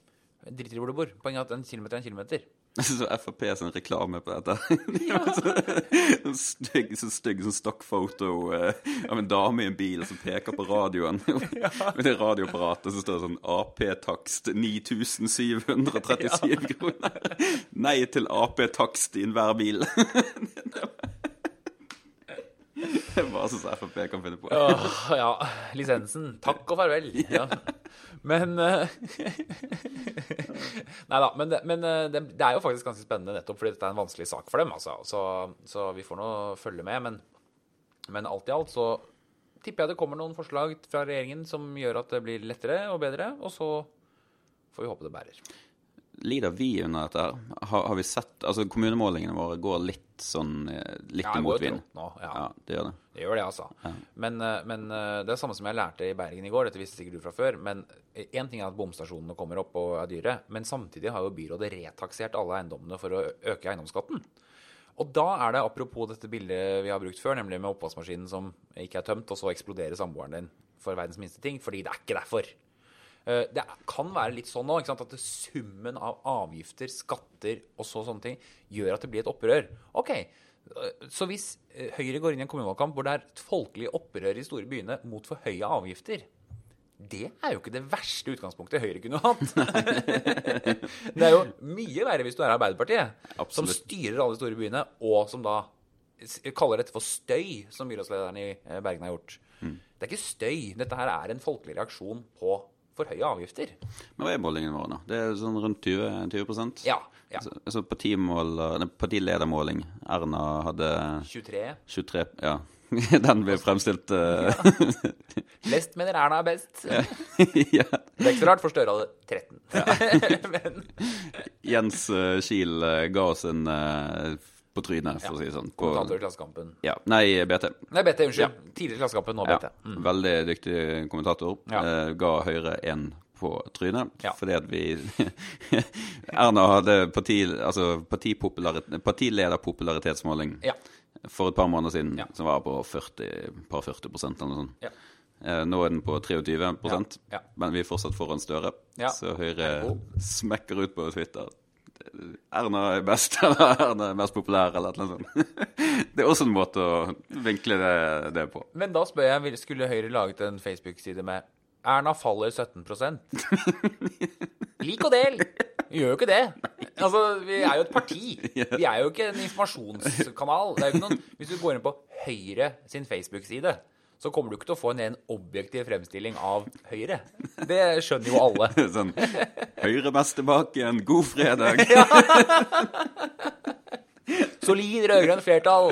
Dritter i hvor du bor. Poenget er at en kilometer er en kilometer. Så F R P er en reklame på dette. Ja. Så stygg, så stygg som stokkfoto av en dame i en bil som peker på radioen. Ja. Med det radioapparatet så står det sånn A P-takst ni tusen syv hundre og trettisju ja. kroner. Nei til A P-takst i enhver bil. Det er bare sånn F R P kan finne på. Åh, ja, lisensen. Takk og farvel. Ja. Men uh, Neida, men, det, men det, det er jo faktisk ganske spennende nettopp, fordi dette er en vanskelig sak for dem, altså. Så, så vi får nå følge med, men, men alt i alt så tipper jeg det kommer noen forslag fra regjeringen som gjør at det blir lettere og bedre, og så får vi håpe det bærer. Lider vi under dette her? Har, har vi sett, altså kommunemålingene våre går litt sånn, litt ja, imot vind. Ja, ja, det gjør det. Det gjør det, altså. Ja. Men, men det er samme som jeg lærte i Bergen i går, dette visste sikkert du fra før, men en ting er at bomstasjonene kommer opp og er dyre, men samtidig har jo byrådet retaksert alle eiendommene for å øke eiendomsskatten. Og da er det, apropos dette bildet vi har brukt før, nemlig med oppvaskmaskinen som ikke er tømt, og så eksploderer samboeren din for verdens minste ting, fordi det er ikke derfor. Det kan være litt sånn nå, ikke sant, at summen av avgifter, skatter og så sånne ting gjør at det blir et opprør. Ok, så hvis Høyre går inn i en kommunevalgkamp hvor det er et folkelig opprør i store byene mot for høye avgifter, det er jo ikke det verste utgangspunktet Høyre kunne hatt. Det er jo mye verre hvis du er Arbeiderpartiet, Absolutt. Som styrer alle de store byene, og som da kaller dette for støy, som byrådslederen i Bergen har gjort. Mm. Det er ikke støy, dette her er en folkelig reaksjon på for høye avgifter. Men hva er målingen vår nå? Det er sånn rundt tjue prosent? Ja. ja. Så, så partimål, nei, partiledermåling, Erna hadde... tjuetre ja. Den ble fremstilt... Uh... Ja. Lest mener Erna er best. Ja. ja. Det er ikke så rart, forstår alle tretten. Ja. Men... Jens uh, Kiel uh, ga oss en... Uh, på trynet, for ja. Å si det sånn. På... Kommentator i Klassekampen. Ja. Nei, BT. Nei, BT, unnskyld. Ja. Tidligere Klassekampen, nå BT. Mm. Ja. Veldig dyktig kommentator. Ja. Eh, ga Høyre en på trynet, ja. Fordi at vi... Erna hadde parti, altså partilederpopularitetsmåling ja. For et par måneder siden, ja. Som var på førti, par førti prosent eller noe sånt. Ja. Eh, nå er den på tjuetre prosent, ja. Ja. Men vi er fortsatt foran Støre. Ja. Så Høyre oh. smekker ut på Twitter. Erna er best, eller Erna er mest populær, eller noe sånt. Det er også en måte å vinkle det, det på. Men da spør jeg, skulle Høyre laget en Facebook-side med Erna faller sytten prosent? Lik og del! Vi gjør jo ikke det. Altså, vi er jo et parti. Vi er jo ikke en informasjonskanal. Det er jo ikke noen... Hvis du går inn på Høyre sin Facebook-side, så kommer du ikke til å få en, en objektiv fremstilling av Høyre. Det skjønner jo alle. Sånn, Høyre mest tilbake igjen, god fredag! Ja. Solid rødgrønn flertall!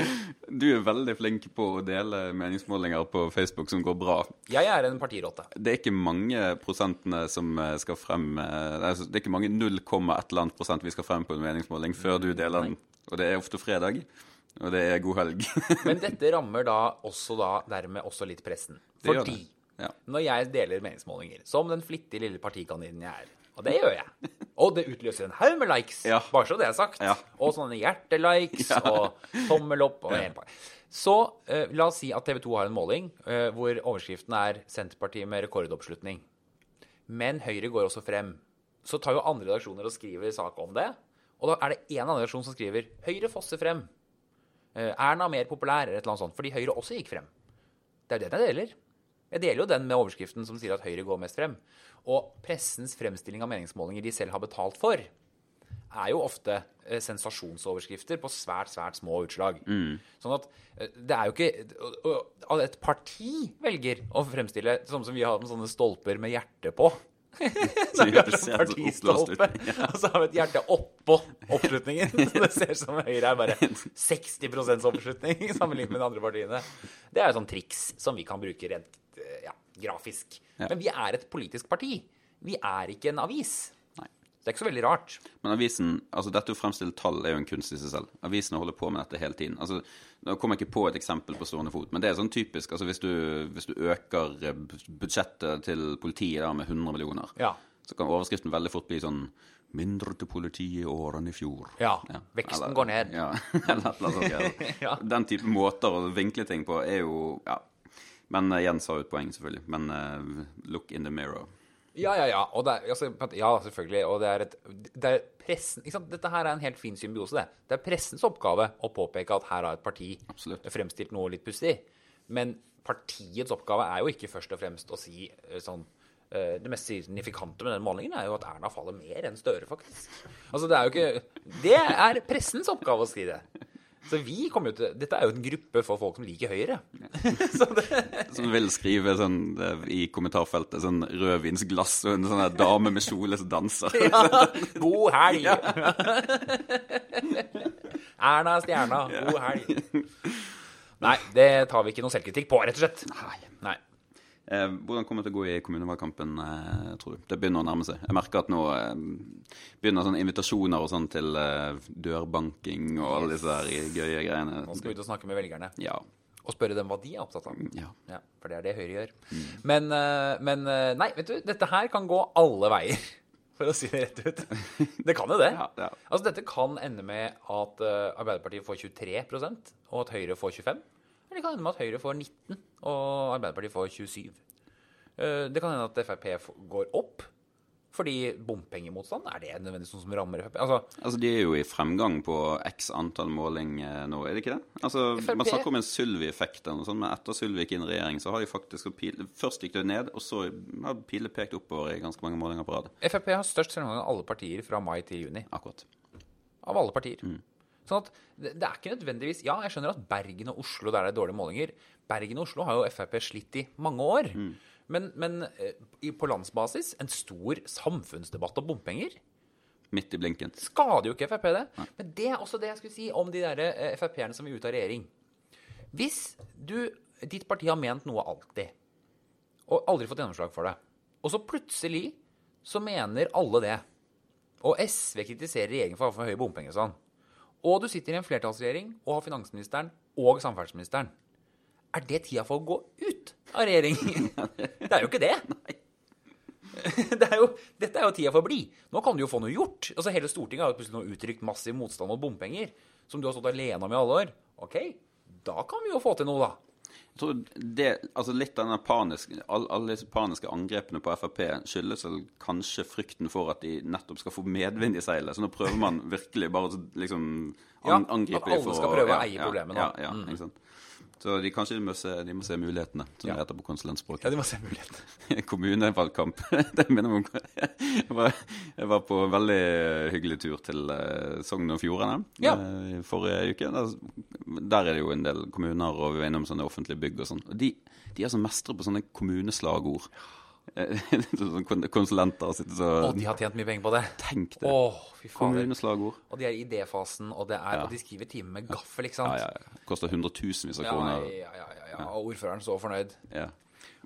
Du er veldig flink på å dele meningsmålinger på Facebook som går bra. Jeg er en partiråte. Det er ikke mange prosentene som skal frem... Altså, det er ikke mange null komma et eller annet prosent vi skal frem på en meningsmåling før du deler den. Og det er ofte fredag. Og det er god helg. Men dette rammer da også da, dermed også litt pressen. Det Fordi det. Ja. Når jeg deler meningsmålinger, som den flittige lille partikaninen jeg er, og det gjør jeg, og det utløser en haug med likes, ja. Bare så det er sagt, ja. Og sånne hjertelikes, ja. Og tommel opp, og ja. En par. Så uh, la oss si at T V to har en måling uh, hvor overskriften er Senterpartiet med rekordoppslutning. Men Høyre går også frem. Så tar jo andre redaksjoner og skriver sak om det, og da er det en annen redaksjon som skriver Høyre fosser frem. Erna mer populær eller et eller annet sånt, fordi Høyre også gikk frem. Det er jo den jeg deler. Jeg deler jo den med overskriften som sier at Høyre går mest frem. Og pressens fremstilling av meningsmålinger de selv har betalt for, er jo ofte sensasjonsoverskrifter på svært, svært små utslag. Mm. Sånn at det er jo ikke... At et parti velger å fremstille som vi har med sånne stolper med hjerte på. Så vi har en partistolpe og så har vi et hjerte oppå oppslutningen, så det ser som Høyre er bare seksti prosent oppslutning sammenlignet med de andre partiene. Det er jo sånn triks som vi kan bruke rent ja, grafisk, men vi er et politisk parti, vi er ikke en avis. Det er ikke så veldig rart. Men avisen, altså dette å fremstille tall er jo en kunst i seg selv. Avisene holder på med dette hele tiden. Altså, nå kommer jeg ikke på et eksempel på stående fot, men det er sånn typisk, altså hvis du, hvis du øker budsjettet til politiet da, med hundre millioner, ja. Så kan overskriften veldig fort bli sånn, mindre til politiet i årene i fjor. Ja, ja. Veksten eller, går ned. Ja, eller et eller annet. Ja. Den type måter å vinkle ting på er jo, ja. Men Jens har jo et poeng selvfølgelig, men uh, look in the mirror. Ja, ja, ja. Og det er, altså, ja, selvfølgelig. Og det er, et, det er pressen... Ikke sant? Dette her er en helt fin symbiose, det. Det er pressens oppgave å påpeke at her har et parti Absolutt. Fremstilt noe litt pussig. Men partiets oppgave er jo ikke først og fremst å si sånn... Det mest signifikante med den målingen er jo at Erna faller mer enn Støre, faktisk. Altså, det er jo ikke... Det er pressens oppgave å si det. Så vi kommer jo til... Dette er jo en gruppe for folk som liker Høyre. det, som vil skrive sånn, i kommentarfeltet sånn rødvinsglass og en sånn dame med kjole som danser. Ja, god helg! Ja. Erna stjerna, god helg. Nei, det tar vi ikke noe selvkritikk på, rett og slett. Nei. Nei. Eh, hvordan kommer det til å gå i kommunevalgkampen, eh, tror du? Det begynner å nærme seg. Jeg merker at nå eh, begynner sånne invitasjoner og sånn til eh, dørbanking og alle disse her gøye greiene. Nå skal vi ut og snakke med velgerne. Ja. Og spørre dem hva de er opptatt av. Ja. Ja, for det er det Høyre gjør. Mm. Men, eh, men nei, vet du, dette her kan gå alle veier, for å si det rett ut. Det kan jo det. Ja, ja. Altså, dette kan ende med at uh, Arbeiderpartiet får tjuetre prosent, og at Høyre får tjuefem. Eller det kan ende med at Høyre får nitten, og Arbeiderpartiet får tjuesju. Det kan hende at F R P går opp, fordi bompengemotstand, er det nødvendigvis noe som rammer F R P? Altså, altså, de er jo i fremgang på x antall måling nå, er det ikke det? Altså, F R P... man snakker om en Sylvi-effekt eller noe sånt, men etter Sylvi gikk inn i regjering, så har de faktisk pil... Først gikk det ned, og så har pile pekt oppover i ganske mange målinger på rad. F R P har størst fremgang av alle partier fra mai til juni. Akkurat. Av alle partier. Mm. Sånn at det, det er ikke nødvendigvis... Ja, jeg skjønner at Bergen og Oslo, der er dårlige målinger. Bergen og Oslo har jo F R P slitt i mange år. Mm. Men, men på landsbasis, en stor samfunnsdebatt om bompenger. Midt i blinken. Skader jo ikke F R P det. Nei. Men det er også det jeg skulle si om de der F R P-erne som er ute av regjering. Hvis du, ditt parti har ment noe alltid, og aldri fått gjennomslag for det, og så plutselig så mener alle det, og S V kritiserer regjeringen for å ha for høye bompenger og sånn, og du sitter i en flertallsregjering og har finansministeren og samferdselsministeren, er det tida for å gå ut av regjeringen? Det er jo ikke det. Det er jo, dette er jo tida for å bli. Nå kan du jo få noe gjort. Altså, hele Stortinget har jo plutselig noe uttrykt massiv motstand mot bompenger, som du har stått alene om i alle år. Ok, da kan vi jo få til noe da. Jeg tror det, altså litt av den paniske, alle, alle disse paniske angrepene på F R P skyldes kanskje frykten for at de nettopp skal få medvind i seilet, så nå prøver man virkelig bare liksom an, angripe. Ja, at alle skal prøve å, ja, å eie problemet nå. Ja, ja, mm. ikke sant? Så de kanskje de må se, de må se mulighetene, som ja. Det heter på konsulentspråket. Ja, de må se mulighetene. Kommunevalgkamp, det minner meg om. Jeg var, jeg var på en veldig hyggelig tur til Sogn og Fjordane ja. I forrige uke. Der, der er det jo en del kommuner, og vi var innom sånne offentlige bygg og sånn. Og de, de er så mestre på sånne kommuneslagord. Konsulenter sitter så... Og de har tjent mye penger på det. Tenk det. Åh, fy faen. Kommuneslagord. Og de er i idéfasen, og, ja. Og de skriver time med gaffel, ikke sant? Ja, ja, ja. Koster hundretusenvis av kroner. Ja, ja, ja, ja. Og ordføreren så fornøyd. Ja.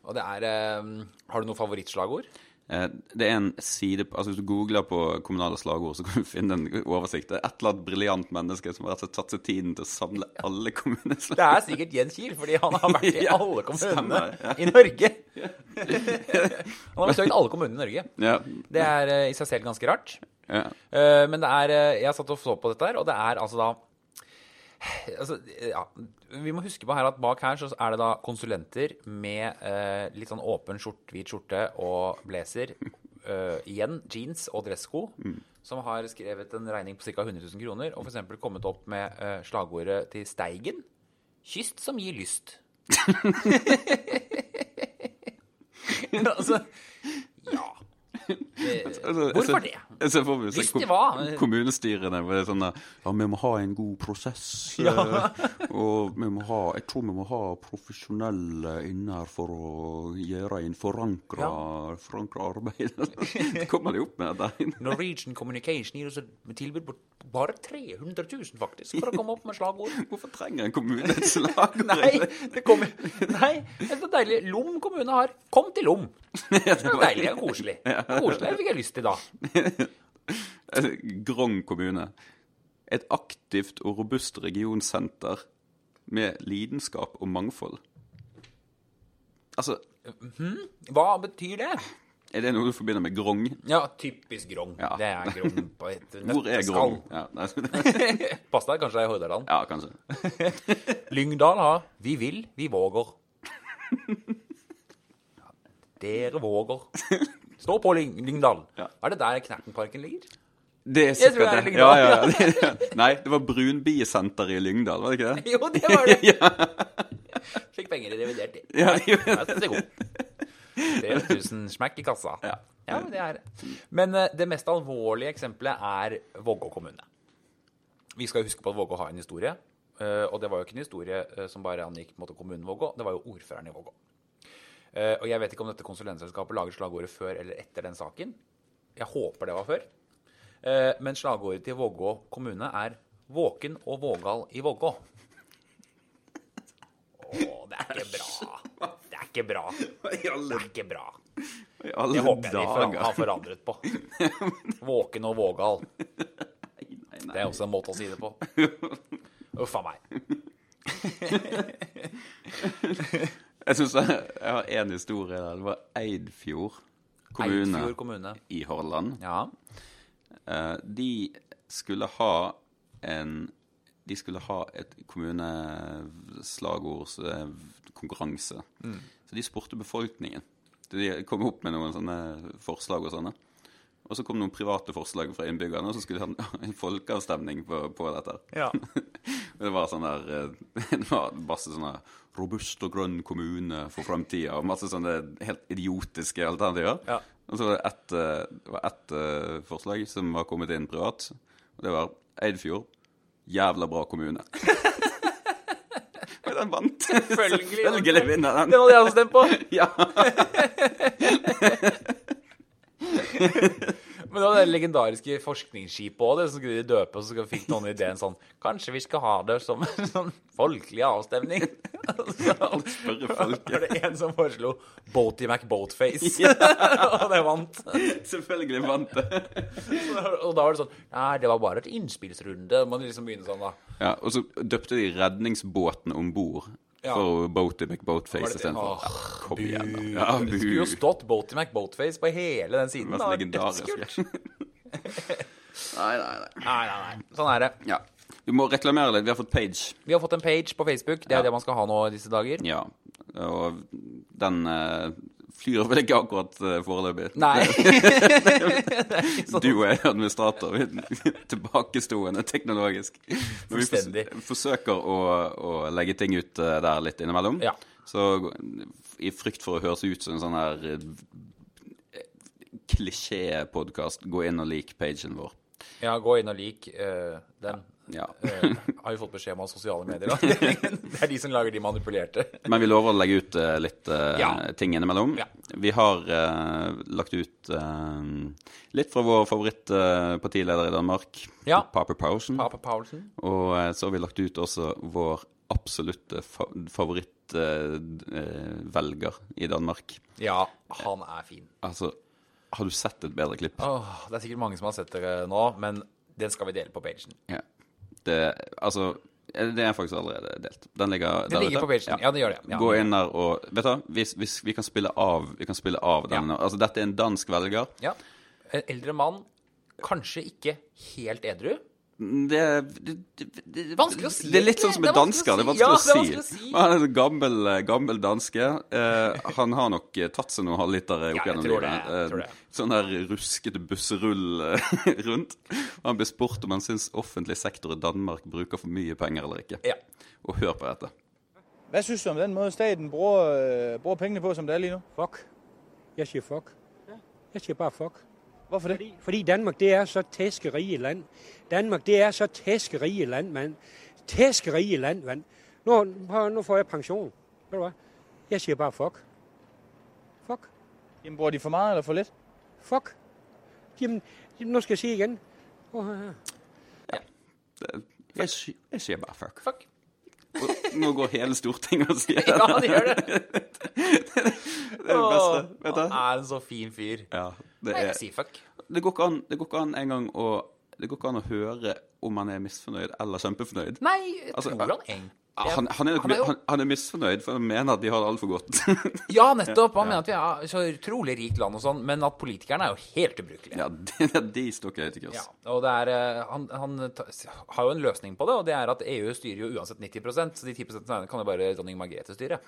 Og det er... Um, har du noen favorittslagord? Eh, det er en side... Altså, hvis du googler på kommunale slagord, så kan du finne en oversikt. Det er et eller annet brilliant menneske som har rett og slett tatt seg tiden til å samle alle kommuneslagord. Det er sikkert Jens Kiel, fordi han har vært i alle kommunene ja. I Norge. Han har besøkt alle kommunene i Norge ja. Det er uh, i seg selv ganske rart ja. uh, Men det er uh, jeg satt og så på dette her, og det er altså da altså, ja, vi må huske på her at bak her så er det da konsulenter med uh, litt sånn åpen skjort, hvit skjorte og blazer uh, igjen, jeans og dressko mm. som har skrevet en regning på cirka hundre tusen kroner og for eksempel kommet opp med uh, slagordet til Steigen kyst som gir lyst. Altså, ja. Hvorfor det? Hvis det var kommunestyrene var sånn at ja, vi må ha en god prosess ja. Og vi må ha, jeg tror vi må ha profesjonelle inne her for å gjøre en forankra ja. Forankra arbeid. Det kommer de opp med der. Norwegian Communication gir oss et tilbud på bare tre hundre tusen faktisk for å komme opp med slagord. Hvorfor trenger en kommune et slagord? Nei, det kommer Nei, det er så deilig. Lom kommune har kom til Lom. Det er så deilig og koselig. Koselig, det fikk jeg lyst til da. Grong kommune. Et aktivt og robust regionsenter med lidenskap og mangfold. Altså... Mm-hmm. Hva betyr det? Er det noe du forbinder med Grong? Ja, typisk Grong. Ja. Det er Grong på et nøtteskall. Hvor er Grong? Ja, pass deg, kanskje det er Høyreland. Ja, kanskje. Lyngdal har vi vil, vi våger. Ja, dere våger. Stå på Lyngdal. Ja. Er det der Knertenparken ligger? Det er sikkert det. Er Lyngdal, ja, ja, ja. Nei, det var Brunbiesenter i Lyngdal, var det ikke det? Jo, det var det. Ja. Fikk penger i revidert. Ja, jo. Jeg synes det er god. tre tusen smekk i kassa. Ja. Ja, det er det. Men det mest alvorlige eksempelet er Vågå kommune. Vi skal huske på at Vågå har en historie, og det var jo ikke en historie som bare angikk på en måte kommunen Vågå, det var jo ordføreren i Vågå. Og jeg vet ikke om dette konsulentselskapet lager slagordet før eller etter den saken. Jeg håper det var før. Men slagordet til Vågå kommune er «Våken og vågal i Vågå». Åh, det er ikke bra. Det er ikke bra. Det er ikke bra. Det håper jeg de har forandret på. «Våken og vågal». Det er også en måte å si det på. Uffa meg. Jeg synes jeg, jeg har en historie der. Det var Eidfjord kommune, Eidfjord kommune. I Hordaland. Ja. De skulle ha en de skulle ha et kommuneslagordskonkurranse. Mm. Så de spurte befolkningen. de kom ihop med någon såna förslag och såna. Och så kom någon privata förslag från inbyggarna och så skulle han en folkavstemning på på detta. Ja. Det var sån där det var massor såna robust och grön kommun för framtiden och massor såna helt idiotiska alternativ. Ja. Och så var det ett var ett förslag som var kommit in privat och det var Eidfjord. Jävla bra kommun. Men den vant. Selvfølgelig vinner den. Det var det jeg stemte på. Ja. Men det var det legendariske forskningsskipet også, det som skulle de døpe, og så fikk noen ideen sånn, kanskje vi skal ha det som en sånn folkelig avstemning. Så var det en som foreslo Boaty McBoatface, ja. Og det vant. Selvfølgelig vant det. Og da var det sånn, nei, det var bare et innspillsrunde, man liksom begynner sånn da. Ja, og så døpte de redningsbåten ombord. Ja. For Boaty McBoatface istället för kom igen. Ja, det skulle ju stått Boaty McBoatface på hela den sidan. Det var legendariskt. Nej, nej, nej. Nej, nej, nej. Sån är det. Ja. Du måste reklamera lite. Vi har fått page. Vi har fått en page på Facebook. Det är ja. Det man ska ha nå dessa dagar. Ja. Och den uh, flyr väl inte akkurat uh, förelöbigt. Nej. Du är administrator. Tillbakastående teknologisk. Men vi förs- försöker att lägga ting ut uh, där lite inemellan. Ja. Så i frykt för att höras ut som en sån här uh, kliché podcast, gå in och like pagen vår. Ja, gå in och like uh, den. Ja. Har ju fått besked om av sociala medier då. Det är de som lagar de manipulerade. Men vi lovar att lägga ut uh, lite uh, ja. ting emellan. Ja. Vi har uh, lagt ut uh, lite från vår favoritpartiledare uh, i Danmark, ja. Pape Poulsen. Pape Poulsen. Och uh, så har vi lagt ut också vår absoluta fa- favorit uh, uh, väljer i Danmark. Ja, han är fin. Alltså, har du sett ett bättre klipp? Oh, det är säkert många som har sett det nu, men den ska vi dela på pagen. Ja. Det, altså, det er faktisk allerede delt. Den ligger, den ligger på pagen. Ja, det gjør det. Ja. Gå inn der og vet du, vi, vi, vi kan spille av, vi kan spille av den. Ja. Altså, dette er en dansk velger. Ja. En eldre mann, kanskje ikke helt edru. Det er vanskelig å si. Det er litt sånn som med dansker, det er vanskelig å si. Ja, det er vanskelig å si. Han er en gammel, gammel danske. Eh, han har nok tatt seg noen halvliter opp gjennom livet. Ja, jeg tror det. Sånn der ruskete busserull rundt. Han blir spurt om han synes offentlig sektor i Danmark bruker for mye penger eller ikke. Ja. Og hør på dette. Hva synes du om den måten staten bruker, bruker pengene på som det er lige nu? Fuck. Jeg sier fuck. Jeg sier bare fuck. Hvorfor det? Fordi, fordi Danmark, det er så tæskerige land. Danmark, det er så tæskerige land, mand. Tæskerige land, mand. Nu, nu får jeg pension. Ved du hvad? Jeg siger bare fuck. Fuck. Jamen, bruger de for meget eller for lidt? Fuck. Jamen, nu skal jeg sige igen. Oh, ja. Ja. Jeg, siger, jeg siger bare fuck. Fuck. Nu går hele Stortinget og siger det. Ja, det gjør det. Det er det beste, vet du. Han er en så fin fyr. Ja, det er... Nei, fuck. Det går ikke an, det går ikke an en gang å... Det går ikke an å høre om han er misfornøyd eller kjempefornøyd. Nei, jeg tror altså, han egentlig. Han, han, er, han, er jo... han, han er misfornøyd, for han mener at de har det alt for godt. Ja, nettopp. Han mener at vi er så utrolig rikt land og sånn, men at politikerne er jo helt ubrukelige. Ja, de, de stokker høyt i kurs. Ja, og det er, han, han har jo en løsning på det, og det er at E U styrer jo uansett nitti prosent, så de ti prosent kan jo bare dronning Margrethe styre.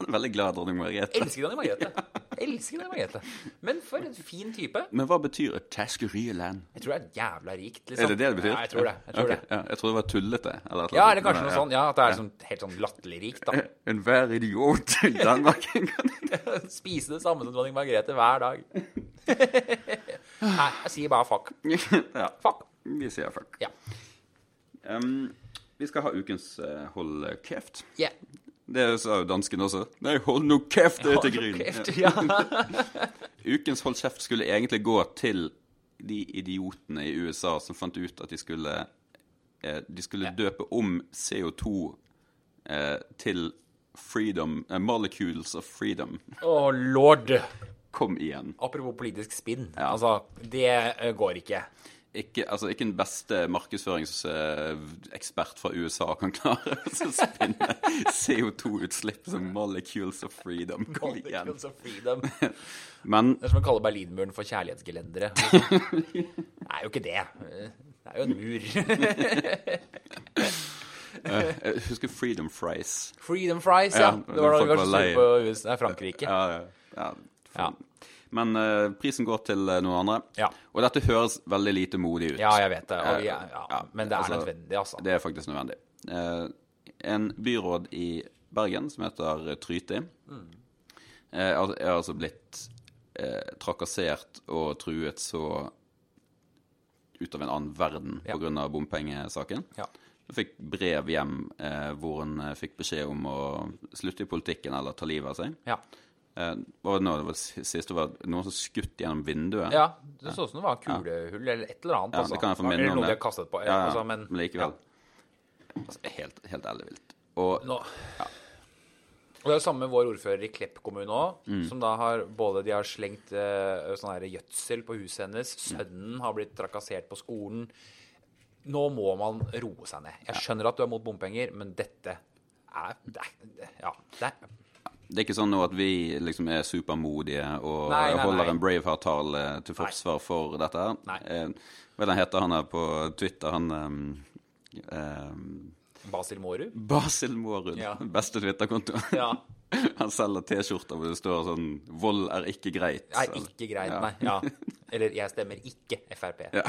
Han er veldig glad dronning Margrethe. Elsker dronning Margrethe. Elsker dronning Margrethe. Men for en fin type. Men hva betyr et tæskerige land? Jeg tror det er jævla rikt, liksom. Er det det det betyr? Ja, jeg tror det. Jeg tror, okay. det. Ja, jeg tror det var tullete. Eller et eller ja, eller kanskje noe ja. Sånn. Ja, at det er sånn, helt sånn glattelig rikt, da. En hver idiot i Danmark. Spise det samme som dronning Margrethe hver dag. Nei, jeg sier bare fuck. Ja. Fuck. Vi sier fuck. Ja. Um, vi skal ha ukens uh, hold kjeft. Ja. Yeah. Det sa jo dansken også. Nei, hold nå kjeft, det heter gryn. Ja. Ukens hold kjeft skulle egentlig gå til de idiotene i U S A som fant ut at de skulle, eh, de skulle ja. Døpe om C O two eh, til freedom, eh, molecules of freedom. Åh, lord! Kom igjen. Apropos politisk spinn. Ja. Altså, det går ikke. Ikke, altså ikke den beste markedsføringsekspert fra U S A kan klare å spinne C O two-utslipp som molecules of freedom. Kom igjen. Molecules of freedom. Men, det er som å kalle Berlinmuren for kjærlighetsgelendere. Det er jo ikke det. Det er jo en mur. Jeg husker Freedom Fries. Freedom Fries, ja. ja det var da vi var så på Frankrike. Ja, ja. ja. Ja. Men uh, prisen går til noen andre. Ja. Og dette høres veldig lite modig ut. Ja, jeg vet det. Og, ja, ja. Ja, men det er altså, nødvendig, altså. Det er faktisk nødvendig. Uh, en byråd i Bergen som heter Tryti, mm. uh, er altså blitt uh, trakassert og truet så ut av en annen verden ja. På grunn av bompengesaken. Ja. Hun fikk brev hjem eh, hvor hun fikk beskjed om å slutte i politikken eller ta livet av seg. Ja. Eh, var det noe, det var sist det var noen som skutt gjennom vinduet? Ja, det så ut som det var kulehull ja. Eller et eller annet. Ja, altså. Det kan jeg forminne om det. Noe de har kastet på. Ja, ja, altså, men likevel. Ja. Altså, helt, helt ærlig vilt. Og, no. ja. Og det er jo samme med vår ordfører i Klepp kommune også, mm. som da har både de har slengt eh, sånn her gjødsel på huset hennes, sønnen mm. har blitt trakassert på skolen, nå må man roe seg ned. Jeg skjønner at du er mot bompenger, men dette er... Det, ja, det. Det er ikke sånn nå at vi liksom er supermodige og nei, nei, holder nei. En Braveheart-tal til forsvar for dette. Nei. Eh, hva heter han her på Twitter? Han... Eh, eh, Basil Mårud? Basil Mårud. Ja. Beste Twitter-konto. Ja. Han selger t-skjorter hvor det står sånn vold er ikke greit. Er ikke greit, ja. Nei. Ja. Eller jeg stemmer ikke F R P. Ja.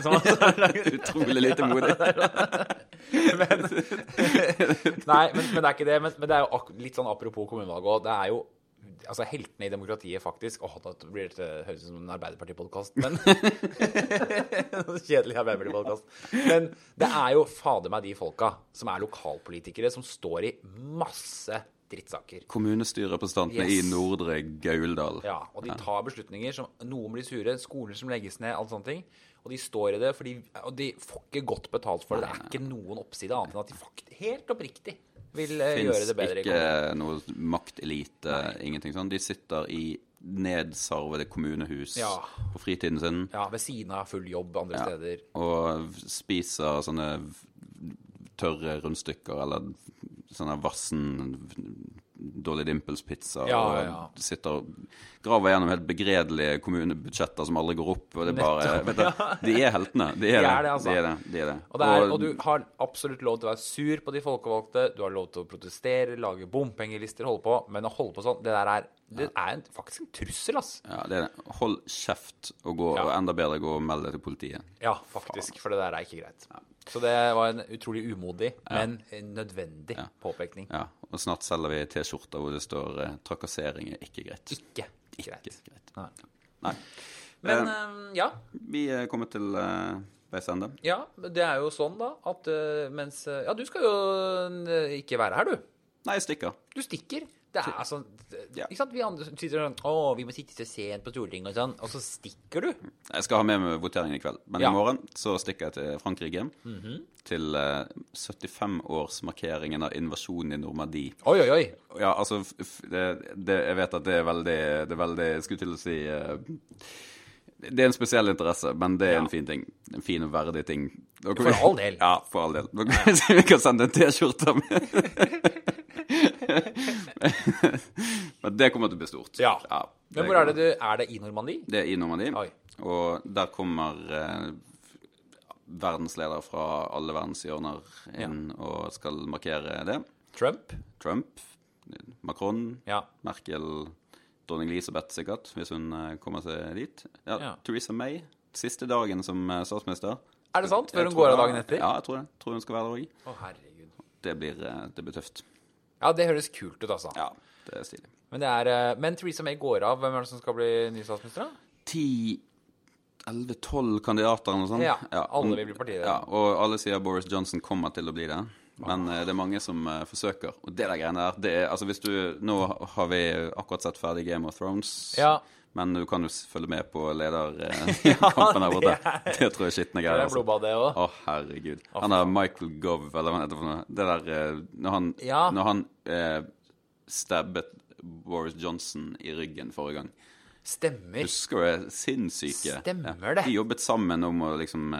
Utrolig lite modig. men, nei, men, men det er ikke det. Men, men det er jo ak- litt sånn apropos kommunevalg også. Det er jo altså, heltene i demokratiet faktisk. Åh, det blir det høres ut som en Arbeiderparti-podcast. Men kjedelig Arbeiderparti-podcast. Men det er jo fader meg de folka som er lokalpolitikere som står i masse drittsaker. Kommunestyrerepresentantene yes. i Nordre Gauldal. Ja, og de tar beslutninger som noen blir sure, skoler som legges ned, alt sånne ting, og de står i det, fordi, og de får ikke godt betalt for det. Det er ikke noen oppside annet enn at de fakt, helt oppriktig vil Finns gjøre det bedre. Finns ikke noen maktelite, Nei. Ingenting sånn. De sitter i nedsarvede kommunehus ja. På fritiden sin. Ja, ved siden av full jobb andre ja. Steder. Og spiser sånne tørre rundstykker, eller sånn her vassen, dårlig dimplespizza, ja, og ja. Sitter og graver gjennom helt begredelige kommunebudsjetter som aldri går opp, og det er bare, vet du, de er heltene, de er, de er det, altså. de er det, de er det. Og, det er, og du har absolutt lov til å være sur på de folkevalgte, du har lov til å protestere, lage bompengelister, holde på, men å holde på sånn, det der er, det er en, faktisk en trussel, ass. Ja, det er det. Hold kjeft og gå, ja. Og enda bedre gå og melde til politiet. Ja, faktisk, for det der er ikke greit. Ja. Så det var en utrolig umodig, ja. Men nødvendig ja. Påpekning. Ja, og snart selger vi t-skjorter hvor det står trakassering er ikke greit. Ikke, ikke greit. Ikke greit. Nei. Nei. Men, uh, ja. Vi kommer til uh, veisende. Ja, det er jo sånn da, at uh, mens... Uh, ja, du skal jo uh, ikke være her, du. Nei, jeg stikker. Du stikker? Det er sånn, ikke sant? Vi andre sitter sånn, å, vi må sitte så sent på Stortinget og sånn, og så stikker du. Jeg skal ha med meg voteringen i kveld, men ja. I morgen så stikker jeg til Frankrike, mm-hmm. til uh, syttifem-årsmarkeringen av invasjonen i Normandie. Oi, oi, oi! Ja, altså, f- det, det, jeg vet at det er veldig, det er veldig, jeg skulle til å si, uh, det er en spesiell interesse, men det er ja. En fin ting, en fin og verdig ting. Dere, for all del. Ja, for all del. Dere, ja. Vi kan sende en t-skjorte med. Men det kommer til å bli stort. Ja. Ja, men hvor er det du, er det i Normandie? Det er i Normandie. Oi. Og der kommer eh, verdensledere fra alle verdenshjørner inn ja. Og skal markere det. Trump. Trump, Macron, ja. Merkel, dronning Elisabeth sikkert, hvis hun kommer seg dit. Ja, ja. Theresa May, siste dagen som statsminister. Er det sant? Før hun går av dagen etter? Ja, jeg tror det. Jeg tror hun skal være der også. Å, herregud. Det blir, det blir tøft. Ja, det høres kult ut, altså. Ja, det er stilig. Men, det er, men Theresa May går av. Hvem er det som skal bli ny statsminister, da? ti, elleve, tolv kandidater eller noe sånt. Ja, ja, alle vil bli partiet. Ja, og alle sier Boris Johnson kommer til å bli det. Men oh. det er mange som uh, forsøker. Og det der greiene der, det er, altså hvis du, nå har vi akkurat sett ferdig Game of Thrones, ja. Men du kan jo følge med på lederkampen her borte. Det, det tror jeg skittende greier. Det er blodbadet også. Å, oh, herregud. Oh, han er Michael Gove, eller hva heter det for noe? Det der, når han, ja. Når han eh, stabbet Boris Johnson i ryggen forrige gang. Stemmer. Husker jeg, sinnssyke. Stemmer det. Ja, de jobbet sammen om å liksom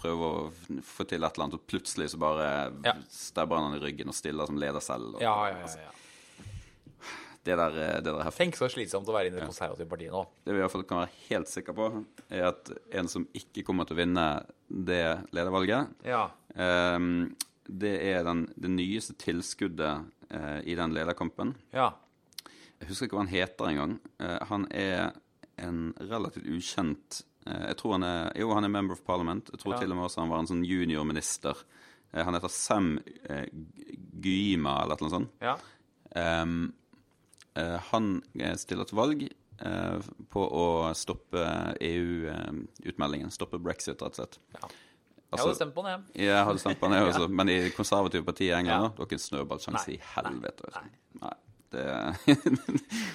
prøve å få til et eller annet, og plutselig så bare ja. Stabber han i ryggen og stiller som leder selv. Og, ja, ja, ja, ja. Det der, det der tenk så slitsomt å være inne i det konservative partiet nå. Det vi i hvert fall kan være helt sikker på, er at en som ikke kommer til å vinne det ledervalget, ja. um, det er den, det nyeste tilskuddet uh, i den lederkampen. Ja. jeg husker ikke hva han heter en gang. Uh, han er en relativt ukjent, uh, jeg tror han er, jo han er member of parliament, jeg tror ja. Til og med også han var en sånn juniorminister. Uh, han heter Sam uh, Gyima eller noe sånt. Ja. Um, uh, han stiller til valg uh, på å stoppe E U-utmeldingen, stoppe Brexit rett og slett. Ja. Altså, jeg hadde stemt på den, jeg. Jeg hadde stemt på den, jeg også. ja. Men i konservative partiet i England, ja. Det var ikke en snøballsjanse i helvete. Nei, nei. nei. Det...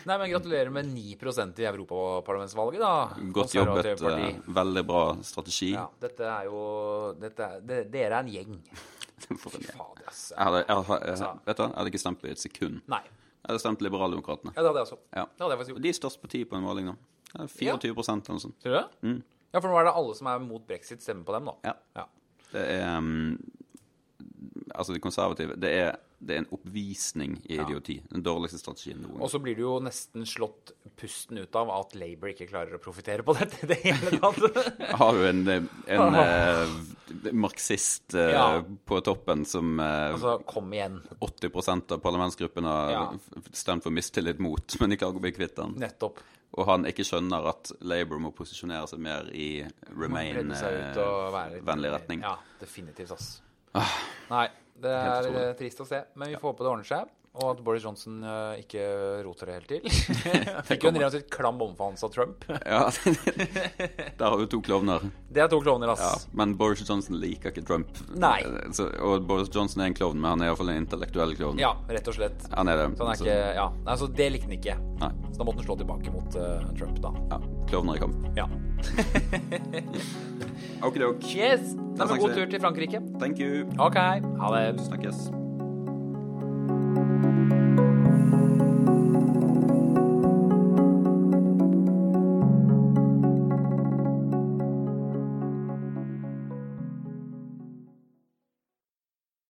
Nei, men gratulerer med ni prosent i Europaparlamentsvalget, da. Godt jobbet, veldig bra strategi. Ja, dette er jo... Dette er, det, dere er en gjeng. For en gjeng. Fader, altså. Jeg hadde, jeg hadde, jeg, vet du, jeg hadde ikke stemt på et sekund. Nei. Jeg hadde stemt liberaldemokratene. Ja, det hadde jeg også. Ja. Det hadde jeg faktisk gjort. De er størst parti på en måling, da. tjuefire prosent eller noe sånt. Tror du det? Mm. Ja, for nå er det alle som er mot Brexit stemmer på dem nå. Ja. Ja. Det er um, altså de konservative, det er det er en oppvisning i idioti, ja. Den dårligste strategien noen. Og så blir du jo nesten slått pusten ut av at Labour ikke klarer å profitere på dette det hele tatt. Har du en, en uh, marxist uh, ja. På toppen som uh, altså, kom igjen. åtti prosent av parlamentsgruppen har ja. Stemt for mistillit mot, men de klarer å bli kvitt den. Nettopp. Og han ikke skjønner at Labour må posisjonere seg mer i Remain-vennlig retning. Ja, definitivt, ass. Ah. Nei, det er trist å se, men vi får håpe det ordner seg, og at Boris Johnson uh, ikke roter det helt til. Fikk jo en rett og slett klam omfavns av Trump. Ja, der har vi to klovner. Det er to klovner, ass. Ja, men Boris Johnson liker ikke Trump. Nei. Så, og Boris Johnson er en klovn, men han er i hvert fall en intellektuell klovn. Ja, rett og slett. Han er det. Så han er ikke, ja. Altså, det likte han ikke. Nei. Så da måtte han slå tilbake mot uh, Trump, da. Ja, klovner i kamp. Ja. Okidok. Yes! Da er en god tur til Frankrike. Thank you. Ok, ha det. Snakkes.